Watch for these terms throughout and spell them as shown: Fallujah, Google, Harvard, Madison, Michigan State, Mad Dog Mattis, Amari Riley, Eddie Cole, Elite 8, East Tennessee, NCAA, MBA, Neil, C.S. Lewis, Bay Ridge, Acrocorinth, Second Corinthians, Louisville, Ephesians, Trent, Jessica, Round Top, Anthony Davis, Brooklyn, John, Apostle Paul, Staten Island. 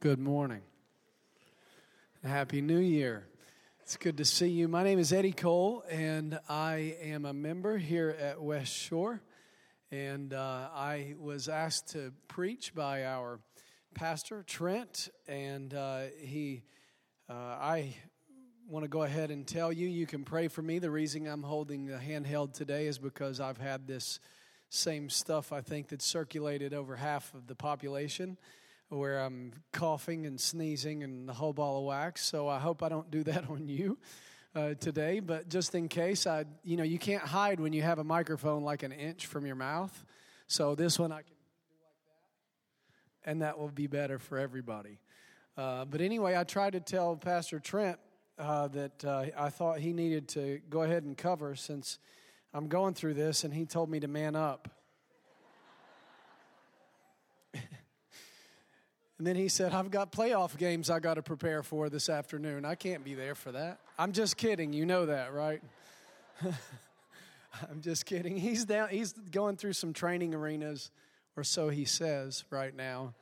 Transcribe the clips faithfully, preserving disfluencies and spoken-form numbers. Good morning. Happy New Year. It's good to see you. My name is Eddie Cole, and I am a member here at West Shore. And uh, I was asked to preach by our pastor, Trent, and uh, he, uh, I want to go ahead and tell you, you can pray for me. The reason I'm holding the handheld today is because I've had this same stuff, I think, that circulated over half of the population, where I'm coughing and sneezing and the whole ball of wax. So I hope I don't do that on you uh, today. But just in case, I, you know, you can't hide when you have a microphone like an inch from your mouth. So this one I can do like that, and that will be better for everybody. Uh, but anyway, I tried to tell Pastor Trent uh, that uh, I thought he needed to go ahead and cover since I'm going through this, and he told me to man up. And then he said, I've got playoff games I got to prepare for this afternoon. I can't be there for that. I'm just kidding. You know that, right? I'm just kidding. He's down. He's going through some training arenas, or so he says right now.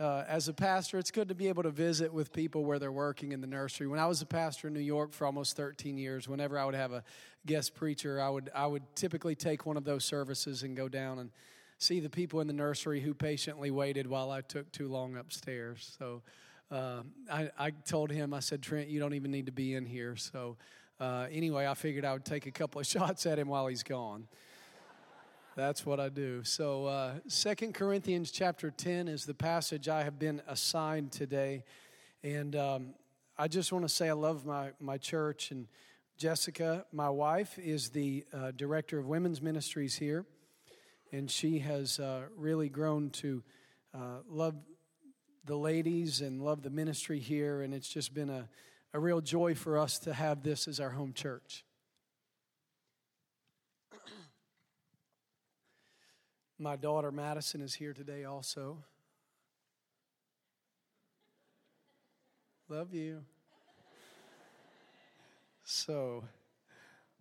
Uh, as a pastor, it's good to be able to visit with people where they're working in the nursery. When I was a pastor in New York for almost thirteen years, whenever I would have a guest preacher, I would I would typically take one of those services and go down and see the people in the nursery who patiently waited while I took too long upstairs. So um, I, I told him, I said, Trent, you don't even need to be in here. So uh, anyway, I figured I would take a couple of shots at him while he's gone. That's what I do. So uh, Second Corinthians chapter ten is the passage I have been assigned today. And um, I just want to say I love my, my church. And Jessica, my wife, is the uh, director of women's ministries here. And she has uh, really grown to uh, love the ladies and love the ministry here. And it's just been a, a real joy for us to have this as our home church. My daughter, Madison, is here today also. Love you. So,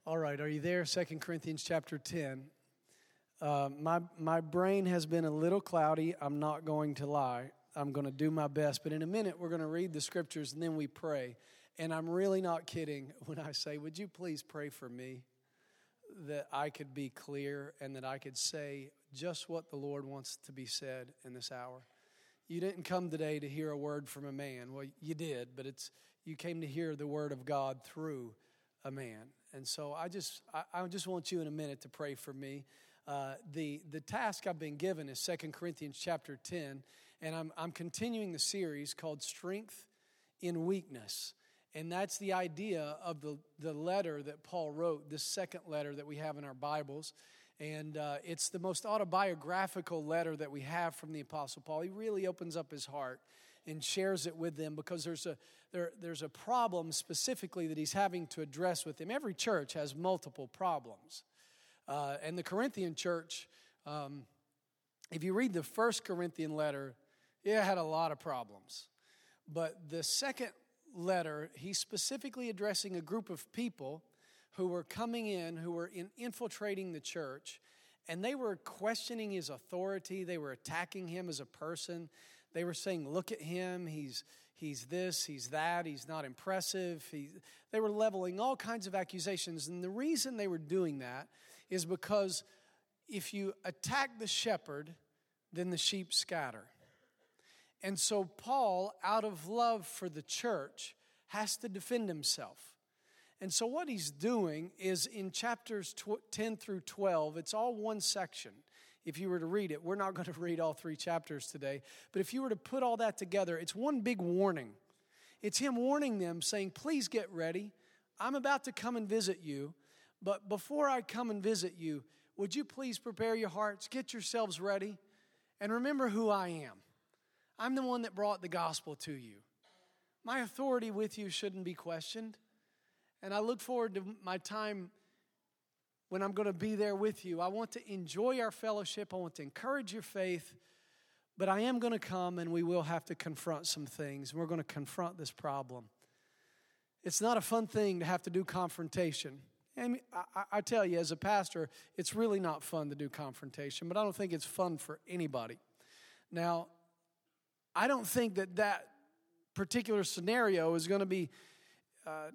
all right, are you there? Second Corinthians chapter ten. Uh, my my brain has been a little cloudy. I'm not going to lie. I'm going to do my best. But in a minute, we're going to read the scriptures, and then we pray. And I'm really not kidding when I say, would you please pray for me that I could be clear and that I could say just what the Lord wants to be said in this hour. You didn't come today to hear a word from a man. Well, you did, but it's you came to hear the word of God through a man. And so I just I, I just want you in a minute to pray for me. Uh, the the task I've been given is Second Corinthians chapter ten, and I'm I'm continuing the series called Strength in Weakness, and that's the idea of the, the letter that Paul wrote, this second letter that we have in our Bibles, and uh, it's the most autobiographical letter that we have from the Apostle Paul. He really opens up his heart and shares it with them because there's a there there's a problem specifically that he's having to address with them. Every church has multiple problems. Uh, and the Corinthian church, um, if you read the first Corinthian letter, it had a lot of problems. But the second letter, he's specifically addressing a group of people who were coming in, who were in infiltrating the church, and they were questioning his authority. They were attacking him as a person. They were saying, look at him, he's he's this, he's that, he's not impressive. He, they were leveling all kinds of accusations. And the reason they were doing that is because if you attack the shepherd, then the sheep scatter. And so Paul, out of love for the church, has to defend himself. And so what he's doing is in chapters ten through twelve, it's all one section. If you were to read it, we're not going to read all three chapters today. But if you were to put all that together, it's one big warning. It's him warning them, saying, please get ready. I'm about to come and visit you. But before I come and visit you, would you please prepare your hearts, get yourselves ready, and remember who I am. I'm the one that brought the gospel to you. My authority with you shouldn't be questioned. And I look forward to my time when I'm going to be there with you. I want to enjoy our fellowship. I want to encourage your faith. But I am going to come, and we will have to confront some things. We're going to confront this problem. It's not a fun thing to have to do confrontation. And I, I tell you, as a pastor, it's really not fun to do confrontation, but I don't think it's fun for anybody. Now, I don't think that that particular scenario is going to be uh,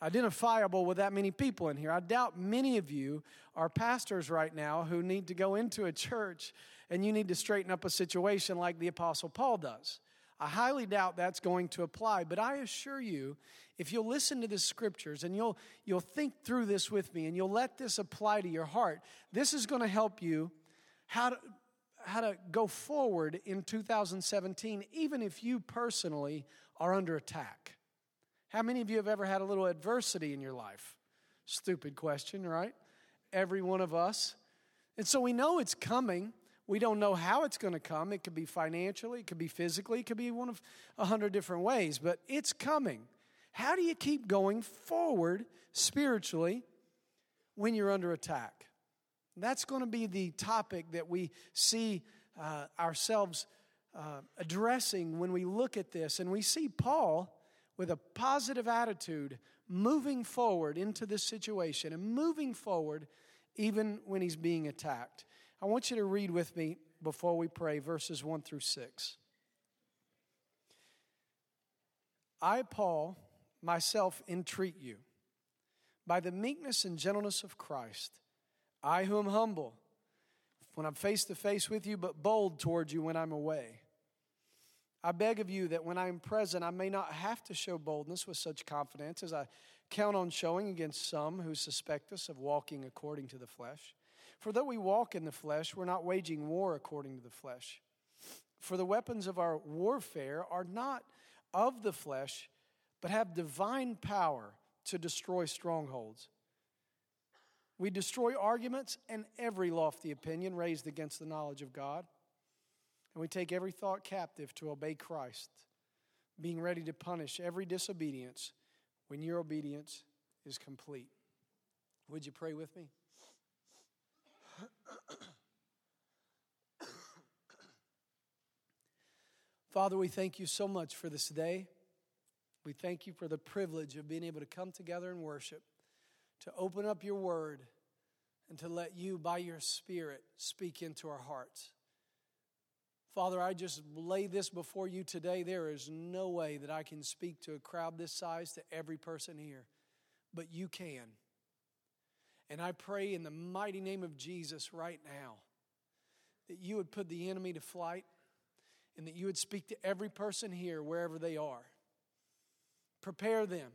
identifiable with that many people in here. I doubt many of you are pastors right now who need to go into a church and you need to straighten up a situation like the Apostle Paul does. I highly doubt that's going to apply, but I assure you, if you'll listen to the scriptures and you'll you'll think through this with me and you'll let this apply to your heart, this is going to help you how to how to go forward in two thousand seventeen, even if you personally are under attack. How many of you have ever had a little adversity in your life? Stupid question, right? Every one of us. And so we know it's coming. We don't know how it's going to come. It could be financially, it could be physically, it could be one of a hundred different ways, but it's coming. How do you keep going forward spiritually when you're under attack? That's going to be the topic that we see uh, ourselves uh, addressing when we look at this. And we see Paul with a positive attitude moving forward into this situation and moving forward even when he's being attacked. I want you to read with me before we pray verses one through six. I, Paul, myself entreat you, by the meekness and gentleness of Christ, I who am humble, when I'm face to face with you, but bold toward you when I'm away. I beg of you that when I am present, I may not have to show boldness with such confidence as I count on showing against some who suspect us of walking according to the flesh. For though we walk in the flesh, we're not waging war according to the flesh. For the weapons of our warfare are not of the flesh, but have divine power to destroy strongholds. We destroy arguments and every lofty opinion raised against the knowledge of God. And we take every thought captive to obey Christ, being ready to punish every disobedience when your obedience is complete. Would you pray with me? Father, we thank you so much for this day. We thank you for the privilege of being able to come together and worship, to open up your word, and to let you, by your Spirit, speak into our hearts. Father, I just lay this before you today. There is no way that I can speak to a crowd this size, to every person here, but you can. And I pray in the mighty name of Jesus right now that you would put the enemy to flight and that you would speak to every person here wherever they are. Prepare them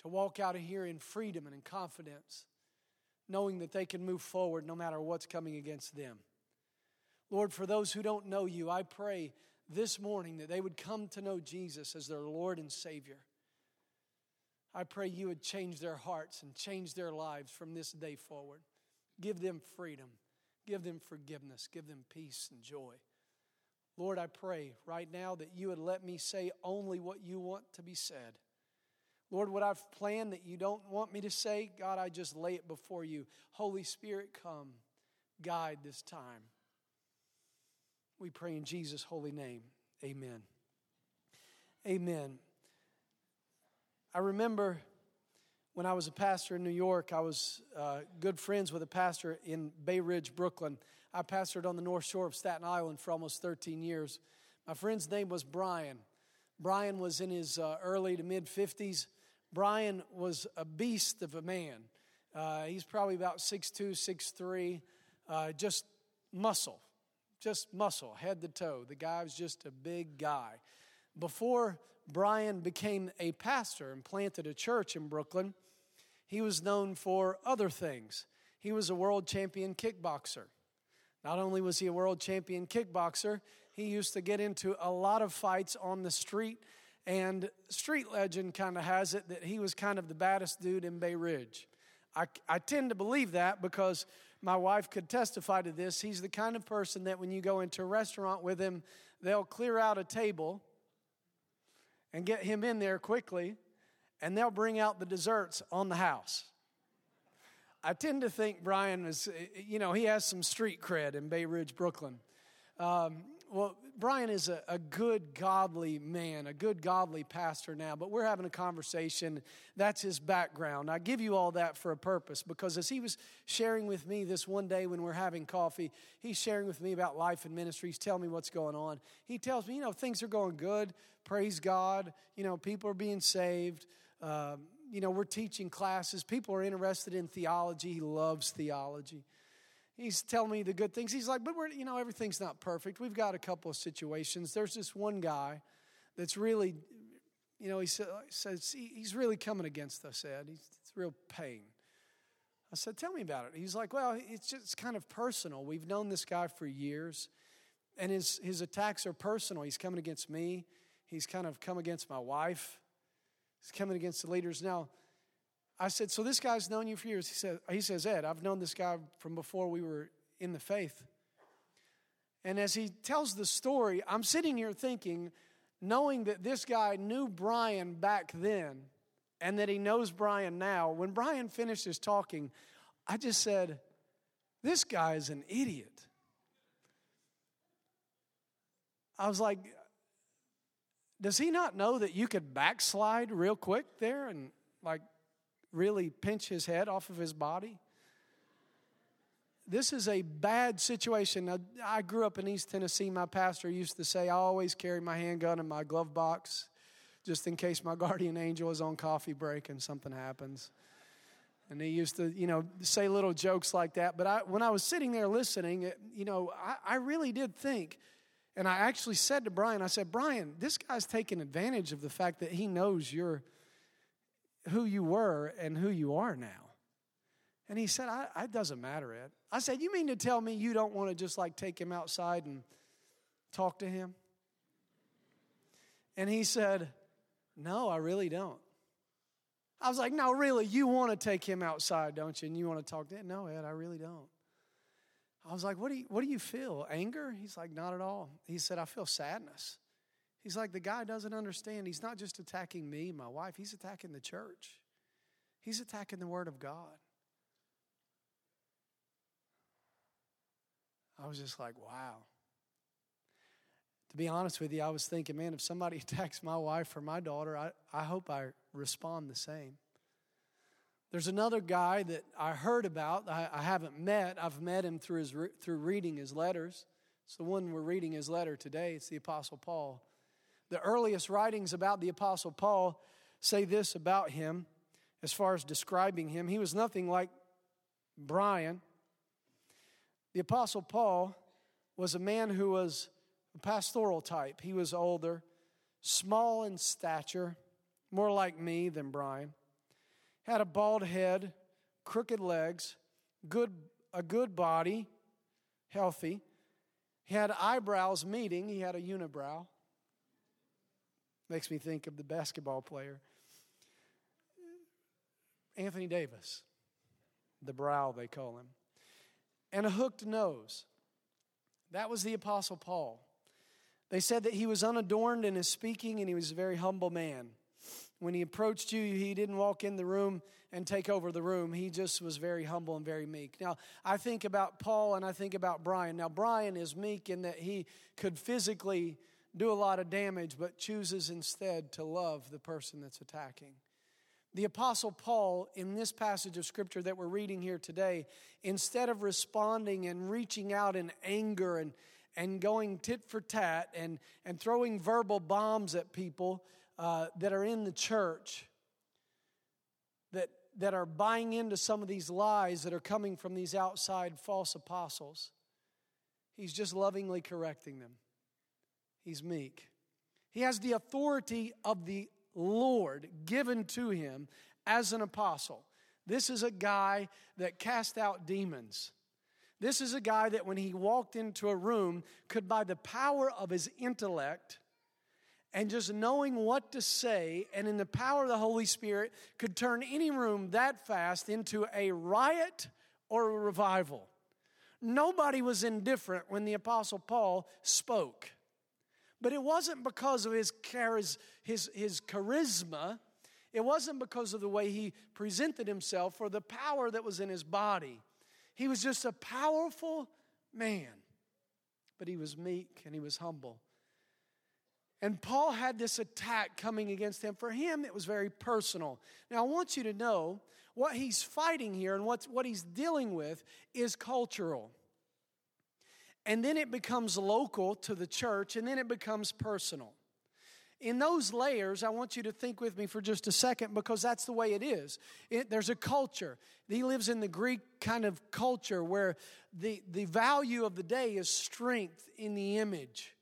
to walk out of here in freedom and in confidence, knowing that they can move forward no matter what's coming against them. Lord, for those who don't know you, I pray this morning that they would come to know Jesus as their Lord and Savior. I pray you would change their hearts and change their lives from this day forward. Give them freedom. Give them forgiveness. Give them peace and joy. Lord, I pray right now that you would let me say only what you want to be said. Lord, what I've planned that you don't want me to say, God, I just lay it before you. Holy Spirit, come. Guide this time. We pray in Jesus' holy name. Amen. Amen. I remember when I was a pastor in New York, I was uh, good friends with a pastor in Bay Ridge, Brooklyn. I pastored on the North Shore of Staten Island for almost thirteen years. My friend's name was Brian. Brian was in his uh, early to mid-fifties. Brian was a beast of a man. Uh, he's probably about six two, six three, uh, just muscle, just muscle, head to toe. The guy was just a big guy. Before Brian became a pastor and planted a church in Brooklyn, he was known for other things. He was a world champion kickboxer. Not only was he a world champion kickboxer, he used to get into a lot of fights on the street, and street legend kind of has it that he was kind of the baddest dude in Bay Ridge. I, I tend to believe that because my wife could testify to this. He's the kind of person that when you go into a restaurant with him, they'll clear out a table and get him in there quickly, and they'll bring out the desserts on the house. I tend to think Brian is, you know, he has some street cred in Bay Ridge, Brooklyn. Um, well, Brian is a, a good, godly man, a good, godly pastor now, but we're having a conversation. That's his background. I give you all that for a purpose, because as he was sharing with me this one day when we're having coffee, he's sharing with me about life and ministry. He's telling me what's going on. He tells me, you know, things are going good. Praise God. You know, people are being saved. Um, you know, we're teaching classes. People are interested in theology. He loves theology. He's telling me the good things. He's like, but we're, you know, everything's not perfect. We've got a couple of situations. There's this one guy that's really, you know, he says, he's really coming against us, Ed. He's, it's real pain. I said, tell me about it. He's like, well, it's just it's kind of personal. We've known this guy for years, and his, his attacks are personal. He's coming against me. He's kind of come against my wife. He's coming against the leaders. Now, I said, so this guy's known you for years. He said, he says, Ed, I've known this guy from before we were in the faith. And as he tells the story, I'm sitting here thinking, knowing that this guy knew Brian back then and that he knows Brian now, when Brian finishes talking, I just said, this guy is an idiot. I was like, does he not know that you could backslide real quick there and like, really pinch his head off of his body? This is a bad situation. Now, I grew up in East Tennessee. My pastor used to say, I always carry my handgun in my glove box just in case my guardian angel is on coffee break and something happens. And he used to, you know, say little jokes like that. But I, when I was sitting there listening, you know, I, I really did think, and I actually said to Brian, I said, Brian, this guy's taking advantage of the fact that he knows you're who you were and who you are now. And he said, I, it doesn't matter, Ed. I said, you mean to tell me you don't want to just like take him outside and talk to him? And he said, no, I really don't. I was like, no, really, you want to take him outside, don't you? And you want to talk to him? No, Ed, I really don't. I was like, what do you, what do you feel? Anger? He's like, not at all. He said, I feel sadness. He's like, the guy doesn't understand. He's not just attacking me, my wife. He's attacking the church. He's attacking the Word of God. I was just like, wow. To be honest with you, I was thinking, man, if somebody attacks my wife or my daughter, I, I hope I respond the same. There's another guy that I heard about. I, I haven't met. I've met him through his through reading his letters. It's the one we're reading his letter today. It's the Apostle Paul. The earliest writings about the Apostle Paul say this about him as far as describing him. He was nothing like Brian. The Apostle Paul was a man who was a pastoral type. He was older, small in stature, more like me than Brian. Had a bald head, crooked legs, good a good body, healthy. He had eyebrows meeting. He had a unibrow. Makes me think of the basketball player, Anthony Davis, the brow they call him, and a hooked nose. That was the Apostle Paul. They said that he was unadorned in his speaking and he was a very humble man. When he approached you, he didn't walk in the room and take over the room. He just was very humble and very meek. Now, I think about Paul and I think about Brian. Now, Brian is meek in that he could physically do a lot of damage, but chooses instead to love the person that's attacking. The Apostle Paul, in this passage of Scripture that we're reading here today, instead of responding and reaching out in anger and, and going tit for tat and, and throwing verbal bombs at people uh, that are in the church, that, that are buying into some of these lies that are coming from these outside false apostles, he's just lovingly correcting them. He's meek. He has the authority of the Lord given to him as an apostle. This is a guy that cast out demons. This is a guy that when he walked into a room could, by the power of his intellect and just knowing what to say and in the power of the Holy Spirit, could turn any room that fast into a riot or a revival. Nobody was indifferent when the Apostle Paul spoke. But it wasn't because of his chariz- his his charisma. It wasn't because of the way he presented himself or the power that was in his body. He was just a powerful man. but he was meek and he was humble. And Paul had this attack coming against him. For him, it was very personal. Now, I want you to know what he's fighting here and what's, what he's dealing with is cultural. And then it becomes local to the church, and then it becomes personal. In those layers, I want you to think with me for just a second, because that's the way it is. It, there's a culture. He lives in the Greek kind of culture where the, the value of the day is strength in the image.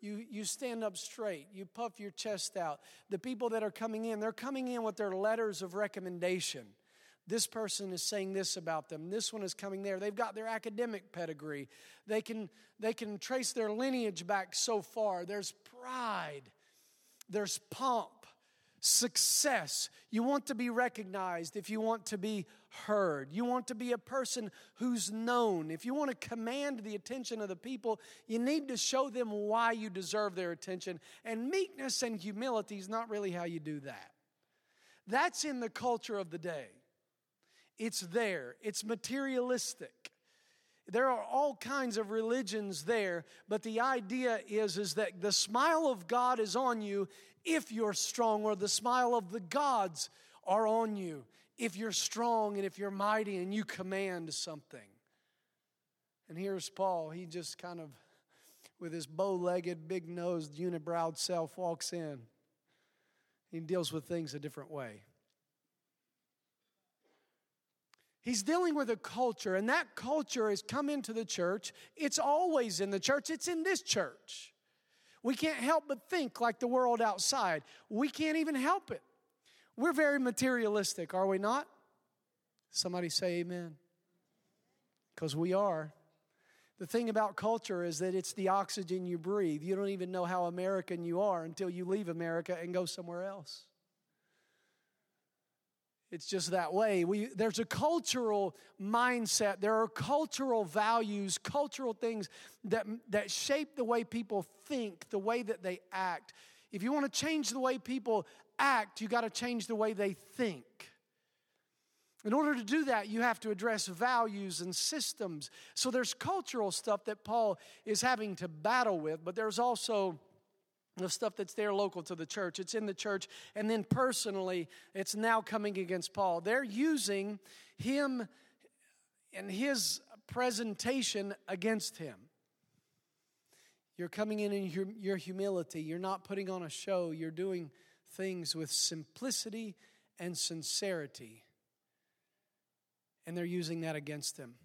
You, you stand up straight. You puff your chest out. The people that are coming in, they're coming in with their letters of recommendation. This person is saying this about them. This one is coming there. They've got their academic pedigree. They can, they can trace their lineage back so far. There's pride. There's pomp, success. You want to be recognized if you want to be heard. You want to be a person who's known. If you want to command the attention of the people, you need to show them why you deserve their attention. And meekness and humility is not really how you do that. That's in the culture of the day. It's there. It's materialistic. There are all kinds of religions there, but the idea is, is that the smile of God is on you if you're strong, or the smile of the gods are on you if you're strong and if you're mighty and you command something. And here's Paul. He just kind of, with his bow-legged, big-nosed, unibrowed self, walks in. He deals with things a different way. He's dealing with a culture, and that culture has come into the church. It's always in the church. It's in this church. We can't help but think like the world outside. We can't even help it. We're very materialistic, are we not? Somebody say amen. Because we are. The thing about culture is that it's the oxygen you breathe. You don't even know how American you are until you leave America and go somewhere else. It's just that way. We, there's a cultural mindset. There are cultural values, cultural things that, that shape the way people think, the way that they act. If you want to change the way people act, you got to change the way they think. In order to do that, you have to address values and systems. So there's cultural stuff that Paul is having to battle with, but there's also the stuff that's there local to the church. It's in the church. And then personally, it's now coming against Paul. They're using him and his presentation against him. You're coming in in your humility. You're not putting on a show. You're doing things with simplicity and sincerity. And they're using that against him.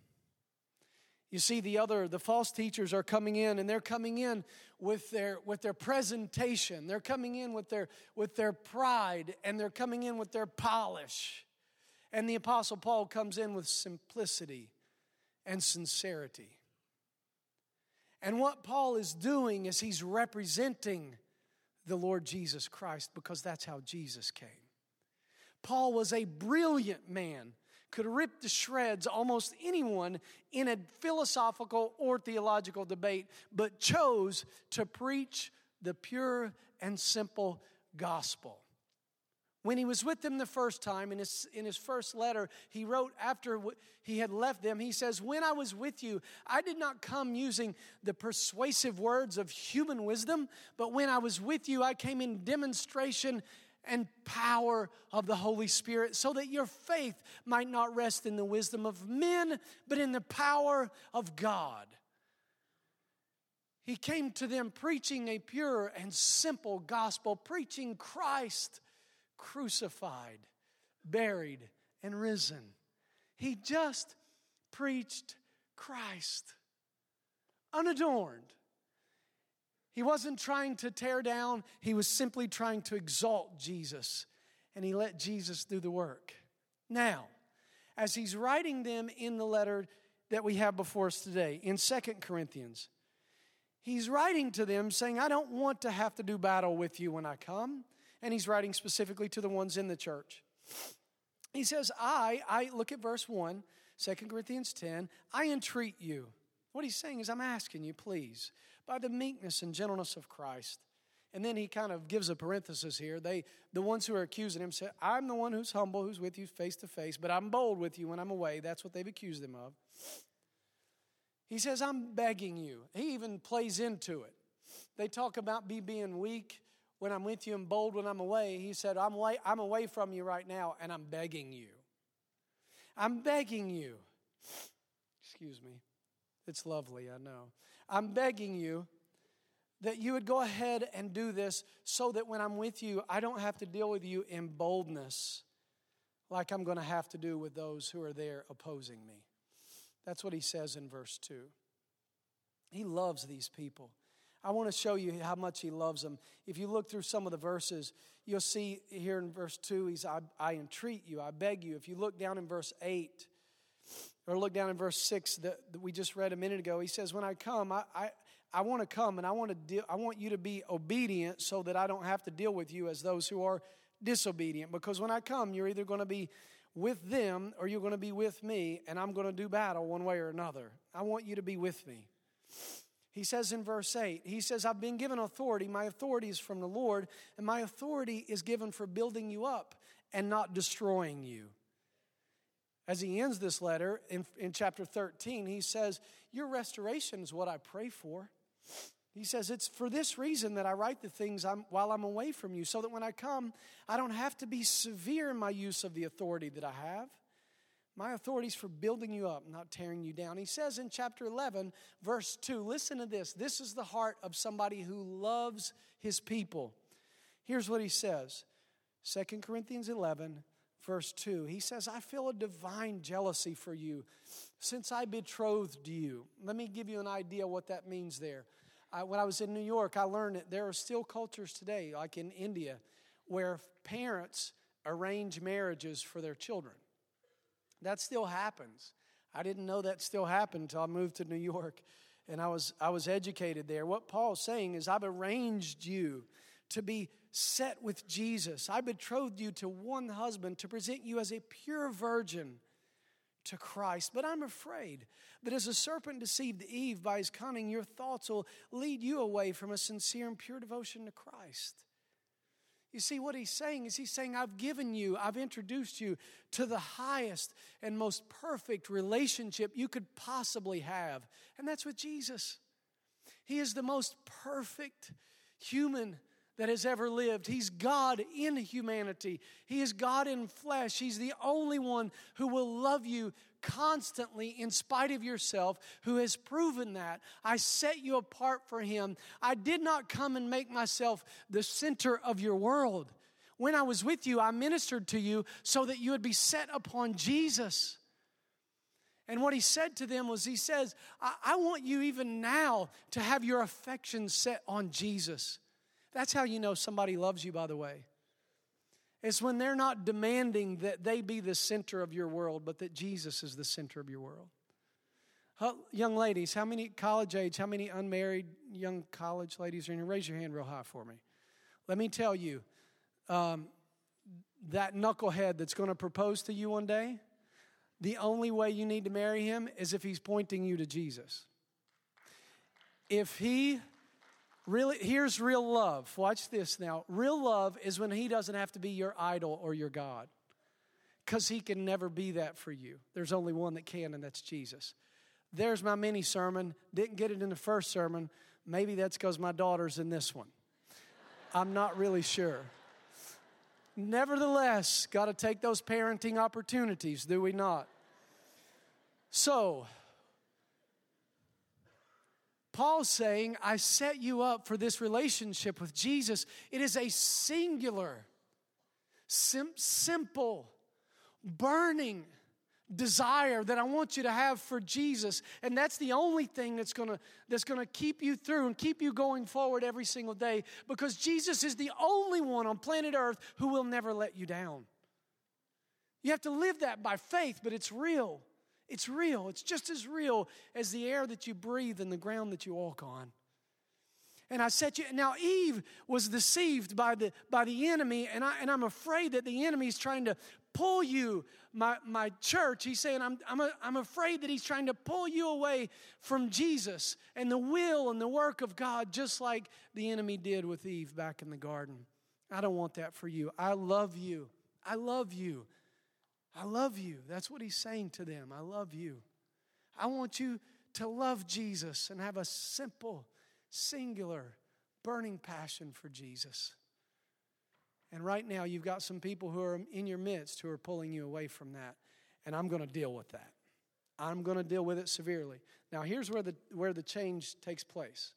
You see, the other, the false teachers are coming in, and they're coming in with their with their presentation. They're coming in with their with their pride, and they're coming in with their polish. And the Apostle Paul comes in with simplicity and sincerity. And what Paul is doing is he's representing the Lord Jesus Christ, because that's how Jesus came. Paul was a brilliant man. Could rip to shreds almost anyone in a philosophical or theological debate, but chose to preach the pure and simple gospel. When he was with them the first time, in his, in his first letter, he wrote after he had left them, he says, "When I was with you, I did not come using the persuasive words of human wisdom, but when I was with you, I came in demonstration and power of the Holy Spirit, so that your faith might not rest in the wisdom of men, but in the power of God." He came to them preaching a pure and simple gospel, preaching Christ crucified, buried, and risen. He just preached Christ, unadorned. He wasn't trying to tear down. He was simply trying to exalt Jesus. And he let Jesus do the work. Now, as he's writing them in the letter that we have before us today, in Second Corinthians, he's writing to them saying, I don't want to have to do battle with you when I come. And he's writing specifically to the ones in the church. He says, I, I look at verse one, Second Corinthians ten, I entreat you. What he's saying is, I'm asking you, please, by the meekness and gentleness of Christ. And then he kind of gives a parenthesis here. They, the ones who are accusing him said, I'm the one who's humble, who's with you face to face, but I'm bold with you when I'm away. That's what they've accused him of. He says, I'm begging you. He even plays into it. They talk about me being weak when I'm with you and bold when I'm away. He said, I'm away, I'm away from you right now, and I'm begging you. I'm begging you. Excuse me. It's lovely, I know. I'm begging you that you would go ahead and do this so that when I'm with you, I don't have to deal with you in boldness like I'm going to have to do with those who are there opposing me. That's what he says in verse two. He loves these people. I want to show you how much he loves them. If you look through some of the verses, you'll see here in verse two, he's, I, I entreat you, I beg you. If you look down in verse eight, or look down in verse six that we just read a minute ago, he says, when I come, I, I I want to come and I want to deal, I want you to be obedient so that I don't have to deal with you as those who are disobedient. Because when I come, you're either going to be with them or you're going to be with me, and I'm going to do battle one way or another. I want you to be with me. He says in verse eight, he says, I've been given authority. My authority is from the Lord, and my authority is given for building you up and not destroying you. As he ends this letter in, in chapter thirteen, he says, your restoration is what I pray for. He says, it's for this reason that I write the things I'm, while I'm away from you, so that when I come, I don't have to be severe in my use of the authority that I have. My authority is for building you up, not tearing you down. He says in chapter eleven, verse two, listen to this. This is the heart of somebody who loves his people. Here's what he says, Second Corinthians eleven, verse two, he says, I feel a divine jealousy for you since I betrothed you. Let me give you an idea what that means there. I, when I was in New York, I learned that there are still cultures today, like in India, where parents arrange marriages for their children. That still happens. I didn't know that still happened until I moved to New York, and I was I was educated there. What Paul's saying is, I've arranged you to be set with Jesus. I betrothed you to one husband to present you as a pure virgin to Christ. But I'm afraid that as a serpent deceived Eve by his cunning, your thoughts will lead you away from a sincere and pure devotion to Christ. You see, what he's saying is he's saying, I've given you, I've introduced you to the highest and most perfect relationship you could possibly have. And that's with Jesus. He is the most perfect human that has ever lived. He's God in humanity. He is God in flesh. He's the only one who will love you constantly in spite of yourself, who has proven that. I set you apart for him. I did not come and make myself the center of your world. When I was with you, I ministered to you so that you would be set upon Jesus. And what he said to them was, he says, I, I want you even now to have your affection set on Jesus. That's how you know somebody loves you, by the way. It's when they're not demanding that they be the center of your world, but that Jesus is the center of your world. How, young ladies, how many college age, how many unmarried young college ladies are in here? Raise your hand real high for me. Let me tell you, um, that knucklehead that's going to propose to you one day, the only way you need to marry him is if he's pointing you to Jesus. If he... Really, here's real love. Watch this now. Real love is when he doesn't have to be your idol or your God, because he can never be that for you. There's only one that can, and that's Jesus. There's my mini sermon. Didn't get it in the first sermon. Maybe that's because my daughter's in this one. I'm not really sure. Nevertheless, got to take those parenting opportunities, do we not? So, Paul's saying, I set you up for this relationship with Jesus. It is a singular, sim- simple, burning desire that I want you to have for Jesus. And that's the only thing that's gonna, that's gonna keep you through and keep you going forward every single day, because Jesus is the only one on planet Earth who will never let you down. You have to live that by faith, but it's real. It's real. It's just as real as the air that you breathe and the ground that you walk on. And I set you. Now, Eve was deceived by the by the enemy, and I and I'm afraid that the enemy is trying to pull you, my my church. He's saying I'm I'm a, I'm afraid that he's trying to pull you away from Jesus and the will and the work of God, just like the enemy did with Eve back in the garden. I don't want that for you. I love you. I love you. I love you. That's what he's saying to them. I love you. I want you to love Jesus and have a simple, singular, burning passion for Jesus. And right now, you've got some people who are in your midst who are pulling you away from that. And I'm going to deal with that. I'm going to deal with it severely. Now, here's where the where the change takes place.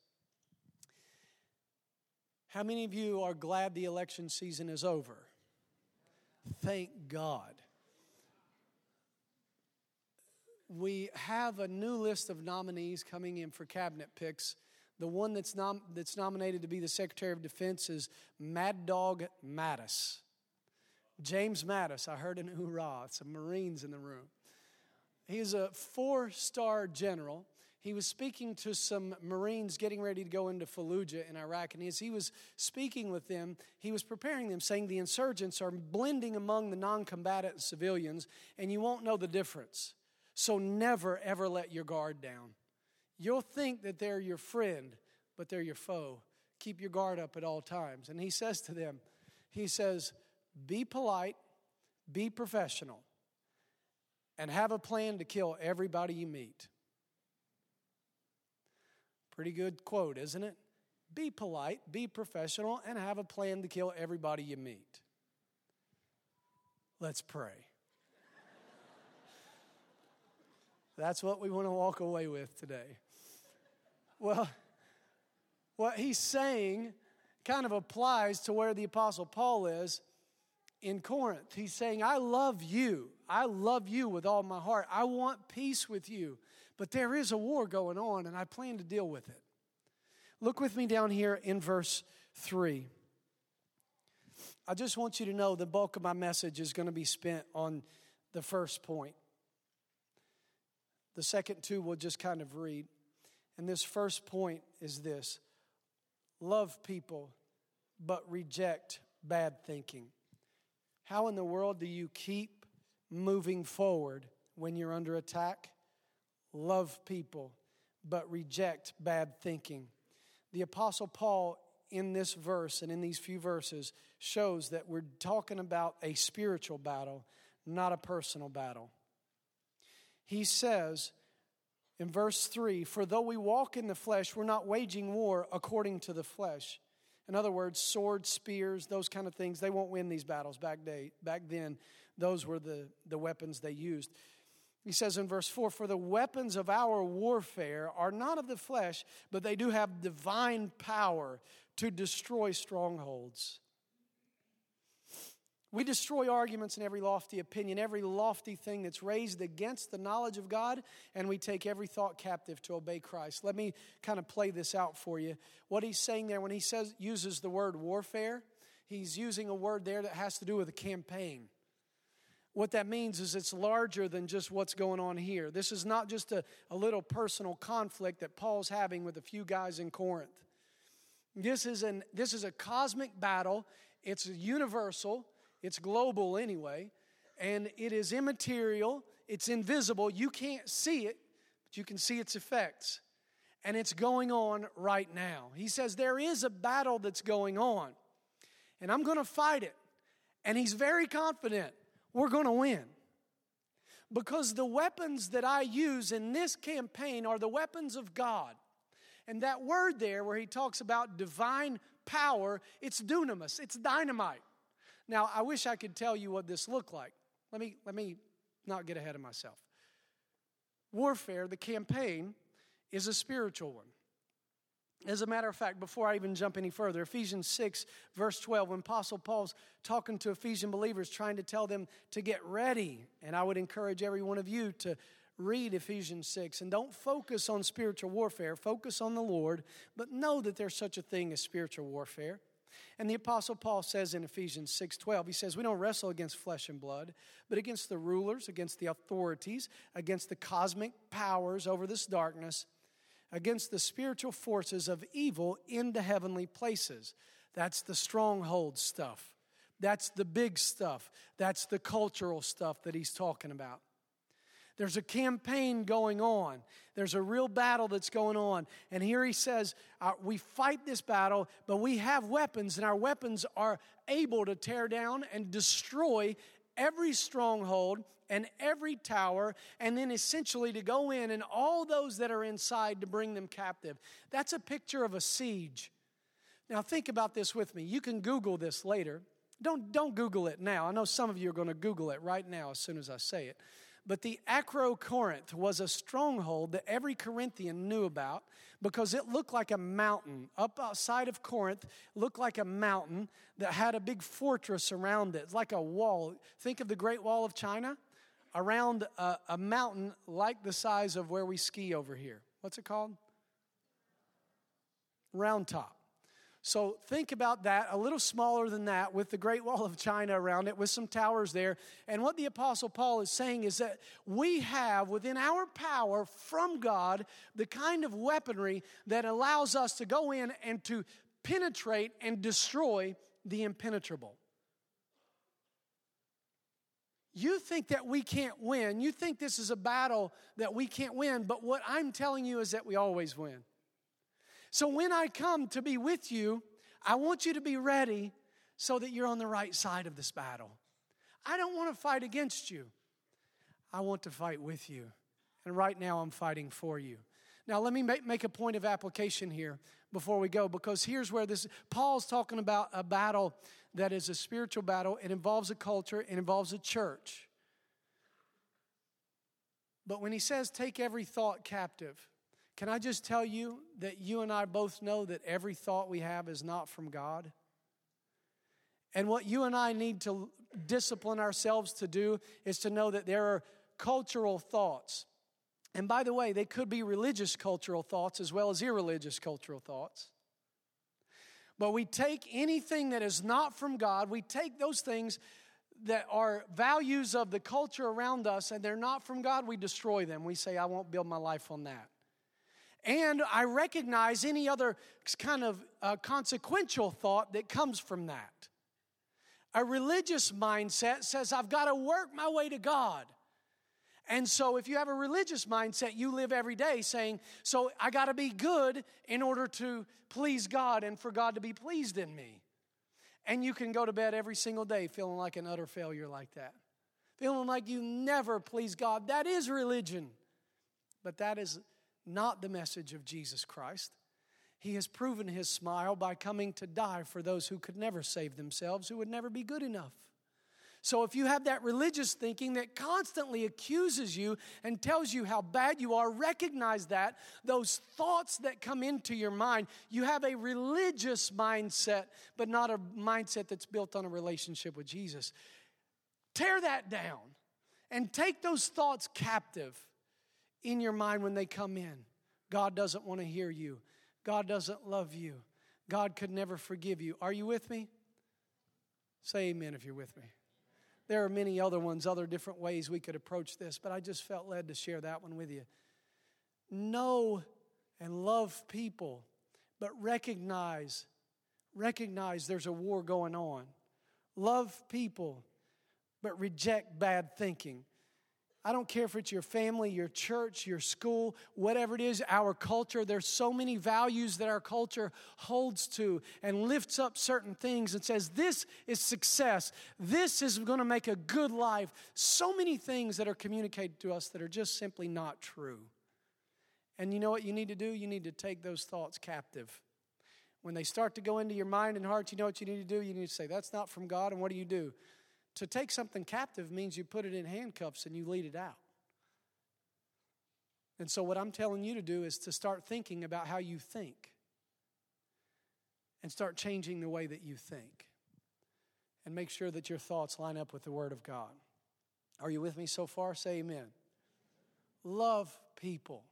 How many of you are glad the election season is over? Thank God. We have a new list of nominees coming in for cabinet picks. The one that's nom- that's nominated to be the Secretary of Defense is Mad Dog Mattis. James Mattis, I heard an hoorah. Some Marines in the room. He is a four-star general. He was speaking to some Marines getting ready to go into Fallujah in Iraq. And as he was speaking with them, he was preparing them, saying the insurgents are blending among the non-combatant civilians, and you won't know the difference. So never, ever let your guard down. You'll think that they're your friend, but they're your foe. Keep your guard up at all times. And he says to them, he says, be polite, be professional, and have a plan to kill everybody you meet. Pretty good quote, isn't it? Be polite, be professional, and have a plan to kill everybody you meet. Let's pray. That's what we want to walk away with today. Well, what he's saying kind of applies to where the Apostle Paul is in Corinth. He's saying, I love you. I love you with all my heart. I want peace with you. But there is a war going on, and I plan to deal with it. Look with me down here in verse three. I just want you to know the bulk of my message is going to be spent on the first point. The second two we'll just kind of read. And this first point is this. Love people, but reject bad thinking. How in the world do you keep moving forward when you're under attack? Love people, but reject bad thinking. The Apostle Paul in this verse and in these few verses shows that we're talking about a spiritual battle, not a personal battle. He says in verse three, for though we walk in the flesh, we're not waging war according to the flesh. In other words, swords, spears, those kind of things, they won't win these battles. Back day, back then, those were the, the weapons they used. He says in verse four, for the weapons of our warfare are not of the flesh, but they do have divine power to destroy strongholds. We destroy arguments and every lofty opinion, every lofty thing that's raised against the knowledge of God, and we take every thought captive to obey Christ. Let me kind of play this out for you. What he's saying there, when he says uses the word warfare, he's using a word there that has to do with a campaign. What that means is it's larger than just what's going on here. This is not just a, a little personal conflict that Paul's having with a few guys in Corinth. This is an this is a cosmic battle. It's universal. It's global anyway, and it is immaterial. It's invisible. You can't see it, but you can see its effects, and it's going on right now. He says there is a battle that's going on, and I'm going to fight it, and he's very confident we're going to win because the weapons that I use in this campaign are the weapons of God, and that word there where he talks about divine power, it's dunamis, it's dynamite. Now, I wish I could tell you what this looked like. Let me let me not get ahead of myself. Warfare, the campaign, is a spiritual one. As a matter of fact, before I even jump any further, Ephesians six, verse twelve, when Apostle Paul's talking to Ephesian believers, trying to tell them to get ready, and I would encourage every one of you to read Ephesians six, and don't focus on spiritual warfare, focus on the Lord, but know that there's such a thing as spiritual warfare. And the Apostle Paul says in Ephesians six twelve, he says, we don't wrestle against flesh and blood, but against the rulers, against the authorities, against the cosmic powers over this darkness, against the spiritual forces of evil in the heavenly places. That's the stronghold stuff. That's the big stuff. That's the cultural stuff that he's talking about. There's a campaign going on. There's a real battle that's going on. And here he says, uh, we fight this battle, but we have weapons, and our weapons are able to tear down and destroy every stronghold and every tower, and then essentially to go in and all those that are inside to bring them captive. That's a picture of a siege. Now think about this with me. You can Google this later. Don't, don't Google it now. I know some of you are going to Google it right now as soon as I say it. But the Acrocorinth was a stronghold that every Corinthian knew about because it looked like a mountain. Up outside of Corinth, looked like a mountain that had a big fortress around it, like a wall. Think of the Great Wall of China around a, a mountain like the size of where we ski over here. What's it called? Round Top. So think about that, a little smaller than that, with the Great Wall of China around it, with some towers there. And what the Apostle Paul is saying is that we have within our power from God the kind of weaponry that allows us to go in and to penetrate and destroy the impenetrable. You think that we can't win. You think this is a battle that we can't win. But what I'm telling you is that we always win. So when I come to be with you, I want you to be ready so that you're on the right side of this battle. I don't want to fight against you. I want to fight with you. And right now I'm fighting for you. Now let me make, make a point of application here before we go, because here's where this, Paul's talking about a battle that is a spiritual battle. It involves a culture. It involves a church. But when he says take every thought captive, can I just tell you that you and I both know that every thought we have is not from God? And what you and I need to discipline ourselves to do is to know that there are cultural thoughts. And by the way, they could be religious cultural thoughts as well as irreligious cultural thoughts. But we take anything that is not from God, we take those things that are values of the culture around us and they're not from God, we destroy them. We say, I won't build my life on that. And I recognize any other kind of uh, consequential thought that comes from that. A religious mindset says, I've got to work my way to God. And so if you have a religious mindset, you live every day saying, so I got to be good in order to please God and for God to be pleased in me. And you can go to bed every single day feeling like an utter failure like that. Feeling like you never please God. That is religion. But that is not the message of Jesus Christ. He has proven his smile by coming to die for those who could never save themselves, who would never be good enough. So if you have that religious thinking that constantly accuses you and tells you how bad you are, recognize that. Those thoughts that come into your mind, you have a religious mindset, but not a mindset that's built on a relationship with Jesus. Tear that down and take those thoughts captive in your mind when they come in. God doesn't want to hear you. God doesn't love you. God could never forgive you. Are you with me? Say amen if you're with me. There are many other ones, other different ways we could approach this, but I just felt led to share that one with you. Know and love people, but recognize, recognize there's a war going on. Love people, but reject bad thinking. I don't care if it's your family, your church, your school, whatever it is, our culture. There's so many values that our culture holds to and lifts up certain things and says, this is success. This is going to make a good life. So many things that are communicated to us that are just simply not true. And you know what you need to do? You need to take those thoughts captive. When they start to go into your mind and heart, you know what you need to do? You need to say, that's not from God. And what do you do? To take something captive means you put it in handcuffs and you lead it out. And so what I'm telling you to do is to start thinking about how you think and start changing the way that you think and make sure that your thoughts line up with the Word of God. Are you with me so far? Say amen. Love people,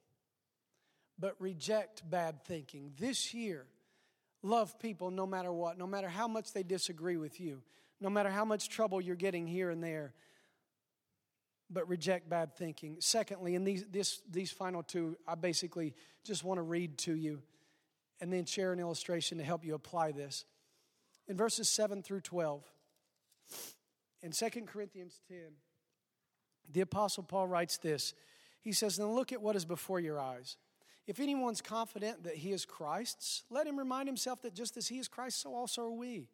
but reject bad thinking. This year, love people no matter what, no matter how much they disagree with you. No matter how much trouble you're getting here and there, but reject bad thinking. Secondly, and these this, these final two, I basically just want to read to you and then share an illustration to help you apply this. In verses seven through twelve, in Second Corinthians ten, the Apostle Paul writes this. He says, "Now look at what is before your eyes. If anyone's confident that he is Christ's, let him remind himself that just as he is Christ, so also are we.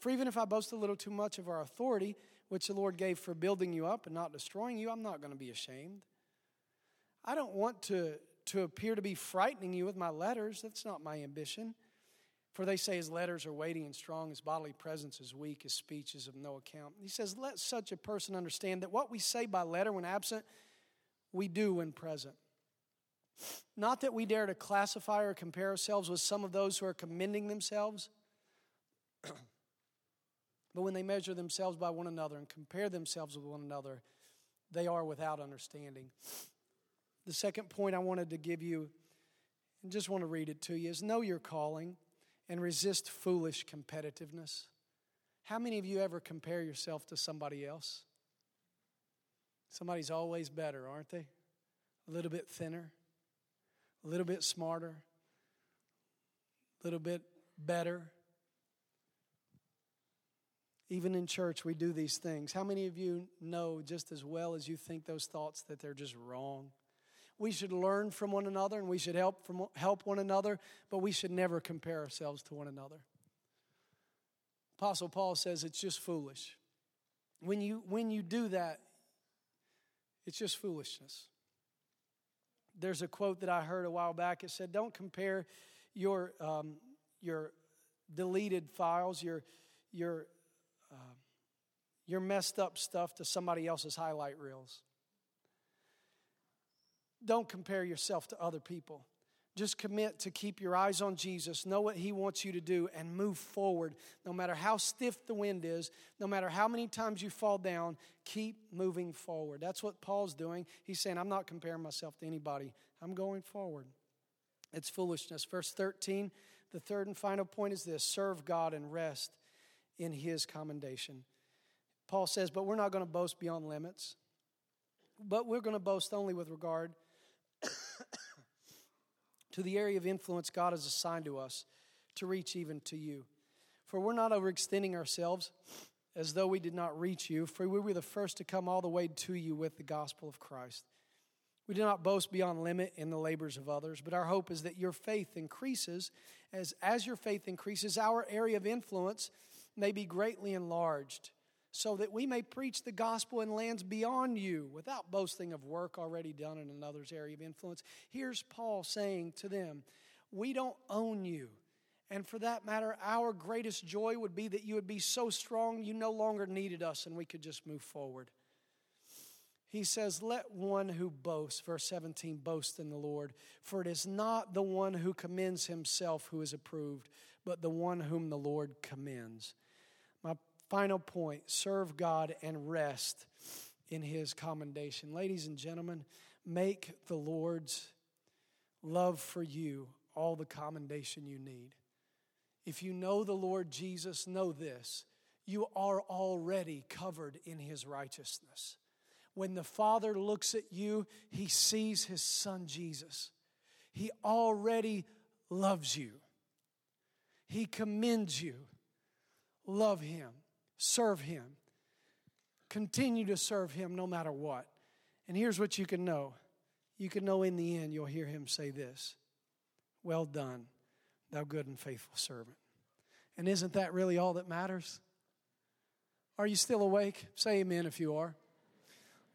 For even if I boast a little too much of our authority, which the Lord gave for building you up and not destroying you, I'm not going to be ashamed. I don't want to, to appear to be frightening you with my letters. That's not my ambition. For they say his letters are weighty and strong, his bodily presence is weak, his speech is of no account. He says, let such a person understand that what we say by letter when absent, we do when present. Not that we dare to classify or compare ourselves with some of those who are commending themselves, but when they measure themselves by one another and compare themselves with one another, they are without understanding. The second point I wanted to give you, and just want to read it to you, is know your calling and resist foolish competitiveness. How many of you ever compare yourself to somebody else? Somebody's always better, aren't they? A little bit thinner, a little bit smarter, a little bit better. Even in church, we do these things. How many of you know just as well as you think those thoughts that they're just wrong? We should learn from one another and we should help from, help one another, but we should never compare ourselves to one another. Apostle Paul says it's just foolish. When you, when you do that, it's just foolishness. There's a quote that I heard a while back. It said, don't compare your um, your deleted files, your your uh, your messed up stuff to somebody else's highlight reels. Don't compare yourself to other people. Just commit to keep your eyes on Jesus, know what he wants you to do, and move forward. No matter how stiff the wind is, no matter how many times you fall down, keep moving forward. That's what Paul's doing. He's saying, I'm not comparing myself to anybody. I'm going forward. It's foolishness. Verse thirteen, the third and final point is this: serve God and rest in his commendation. Paul says, but we're not going to boast beyond limits, but we're going to boast only with regard to the area of influence God has assigned to us to reach even to you. For we're not overextending ourselves as though we did not reach you, for we were the first to come all the way to you with the gospel of Christ. We do not boast beyond limit in the labors of others, but our hope is that your faith increases. As, as your faith increases, our area of influence may be greatly enlarged, so that we may preach the gospel in lands beyond you without boasting of work already done in another's area of influence. Here's Paul saying to them, we don't own you. And for that matter, our greatest joy would be that you would be so strong you no longer needed us and we could just move forward. He says, let one who boasts, verse seventeen, boast in the Lord. For it is not the one who commends himself who is approved, but the one whom the Lord commends. My final point, serve God and rest in his commendation. Ladies and gentlemen, make the Lord's love for you all the commendation you need. If you know the Lord Jesus, know this: you are already covered in his righteousness. When the Father looks at you, he sees his Son Jesus. He already loves you. He commends you. Love him. Serve him. Continue to serve him no matter what. And here's what you can know. You can know in the end you'll hear him say this: well done, thou good and faithful servant. And isn't that really all that matters? Are you still awake? Say amen if you are.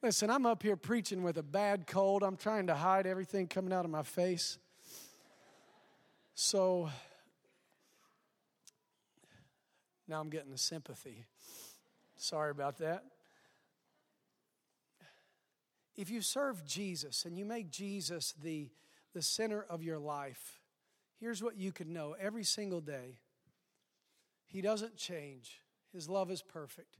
Listen, I'm up here preaching with a bad cold. I'm trying to hide everything coming out of my face. So now I'm getting the sympathy. Sorry about that. If you serve Jesus and you make Jesus the, the center of your life, here's what you can know every single day. He doesn't change. His love is perfect.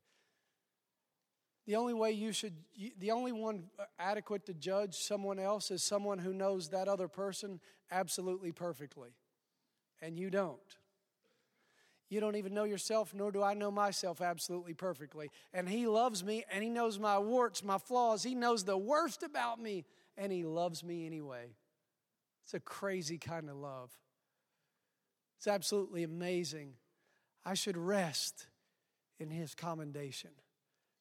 The only way you should, the only one adequate to judge someone else is someone who knows that other person absolutely perfectly. And you don't. You don't even know yourself, nor do I know myself absolutely perfectly. And he loves me, and he knows my warts, my flaws. He knows the worst about me, and he loves me anyway. It's a crazy kind of love. It's absolutely amazing. I should rest in his commendation,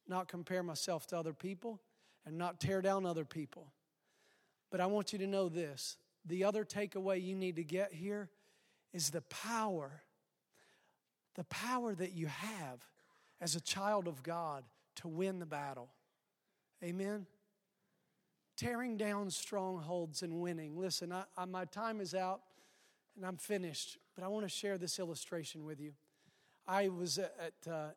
not compare myself to other people and not tear down other people. But I want you to know this. The other takeaway you need to get here is the power The power that you have as a child of God to win the battle. Amen? Tearing down strongholds and winning. Listen, I, I, my time is out and I'm finished, but I want to share this illustration with you. I was at uh,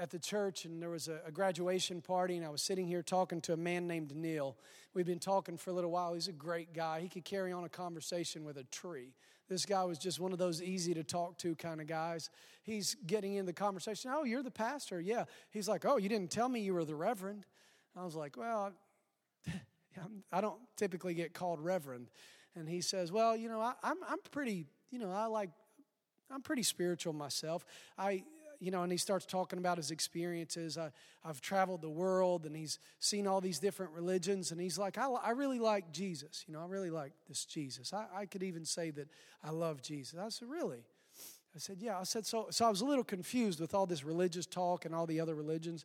at the church and there was a, a graduation party and I was sitting here talking to a man named Neil. We've been talking for a little while. He's a great guy. He could carry on a conversation with a tree. This guy was just one of those easy to talk to kind of guys. He's getting into the conversation. Oh, you're the pastor. Yeah. He's like, oh, you didn't tell me you were the reverend. I was like, well, I don't typically get called reverend. And he says, well, you know, I, I'm, I'm pretty, you know, I like, I'm pretty spiritual myself. I, you know, and he starts talking about his experiences. I, I've traveled the world and he's seen all these different religions. And he's like, I, I really like Jesus. You know, I really like this Jesus. I, I could even say that I love Jesus. I said, really? I said, yeah. I said, so, so I was a little confused with all this religious talk and all the other religions.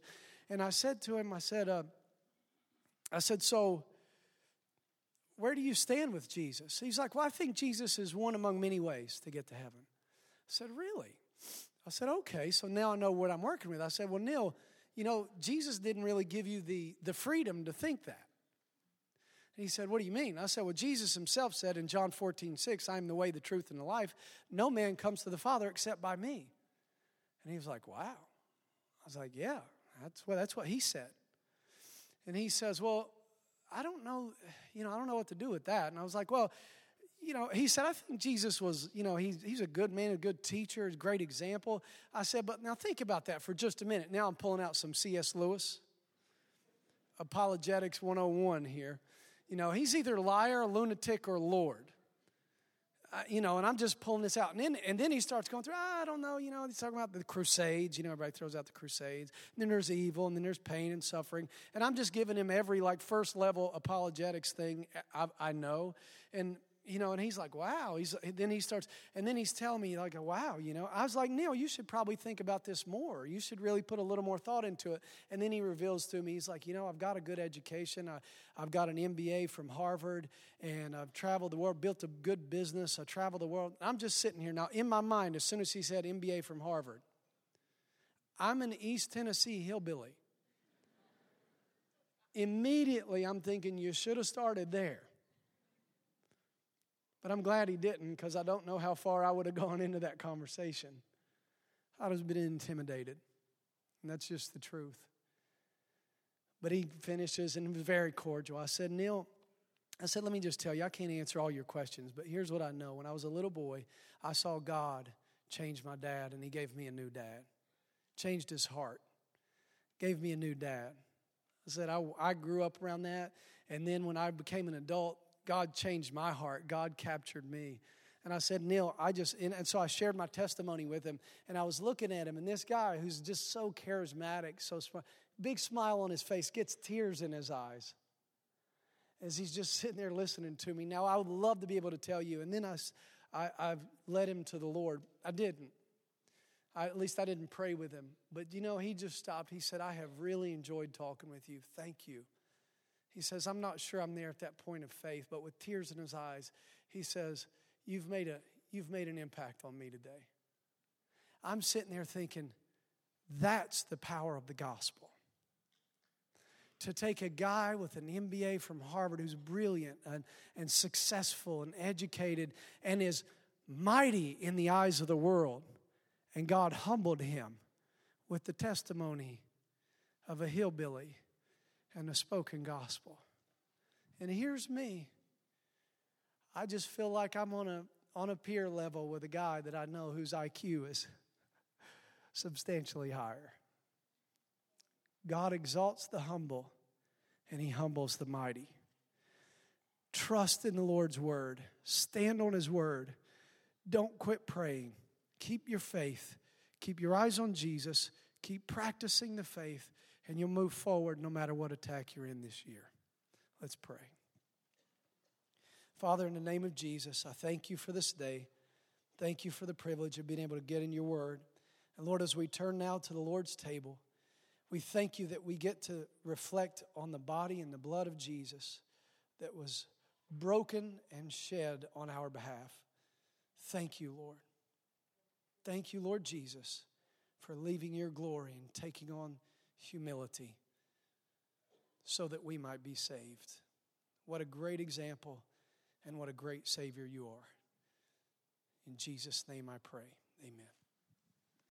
And I said to him, I said, uh, I said, so where do you stand with Jesus? He's like, well, I think Jesus is one among many ways to get to heaven. I said, really? I said, okay, so now I know what I'm working with. I said, well, Neil, you know, Jesus didn't really give you the, the freedom to think that. And he said, what do you mean? I said, well, Jesus himself said in John fourteen six, I am the way, the truth, and the life. No man comes to the Father except by me. And he was like, wow. I was like, yeah, that's what, that's what he said. And he says, well, I don't know, you know, I don't know what to do with that. And I was like, well, you know, he said, I think Jesus was, you know, he's, he's a good man, a good teacher, a great example. I said, but now think about that for just a minute. Now I'm pulling out some C S Lewis, Apologetics one oh one here. You know, he's either liar, lunatic, or Lord. Uh, you know, and I'm just pulling this out. And then, and then he starts going through, oh, I don't know, you know, he's talking about the Crusades. You know, everybody throws out the Crusades. And then there's evil, and then there's pain and suffering. And I'm just giving him every, like, first-level apologetics thing I, I know. And, you know, and he's like, wow. He's Then he starts, and then he's telling me, like, wow, you know. I was like, Neil, you should probably think about this more. You should really put a little more thought into it. And then he reveals to me, he's like, you know, I've got a good education. I, I've got an M B A from Harvard, and I've traveled the world, built a good business. I traveled the world. I'm just sitting here now. In my mind, as soon as he said M B A from Harvard, I'm an East Tennessee hillbilly. Immediately, I'm thinking, you should have started there. But I'm glad he didn't, because I don't know how far I would have gone into that conversation. I'd have been intimidated. And that's just the truth. But he finishes and he was very cordial. I said, Neil, I said, let me just tell you, I can't answer all your questions, but here's what I know. When I was a little boy, I saw God change my dad, and he gave me a new dad. Changed his heart. Gave me a new dad. I said, I, I grew up around that. And then when I became an adult, God changed my heart. God captured me. And I said, Neil, I just, and, and so I shared my testimony with him. And I was looking at him, and this guy who's just so charismatic, so smart, big smile on his face, gets tears in his eyes as he's just sitting there listening to me. Now, I would love to be able to tell you. And then I, I, I've led him to the Lord. I didn't. I, at least I didn't pray with him. But, you know, he just stopped. He said, I have really enjoyed talking with you. Thank you. He says, I'm not sure I'm there at that point of faith, but with tears in his eyes, he says, you've made a, you've made an impact on me today. I'm sitting there thinking, that's the power of the gospel. To take a guy with an M B A from Harvard who's brilliant and, and successful and educated and is mighty in the eyes of the world, and God humbled him with the testimony of a hillbilly and the spoken gospel. And here's me. I just feel like I'm on a on a peer level with a guy that I know whose I Q is substantially higher. God exalts the humble, and he humbles the mighty. Trust in the Lord's word. Stand on his word. Don't quit praying. Keep your faith. Keep your eyes on Jesus. Keep practicing the faith. And you'll move forward no matter what attack you're in this year. Let's pray. Father, in the name of Jesus, I thank you for this day. Thank you for the privilege of being able to get in your word. And Lord, as we turn now to the Lord's table, we thank you that we get to reflect on the body and the blood of Jesus that was broken and shed on our behalf. Thank you, Lord. Thank you, Lord Jesus, for leaving your glory and taking on humility so that we might be saved. What a great example and what a great Savior you are. In Jesus' name I pray. Amen.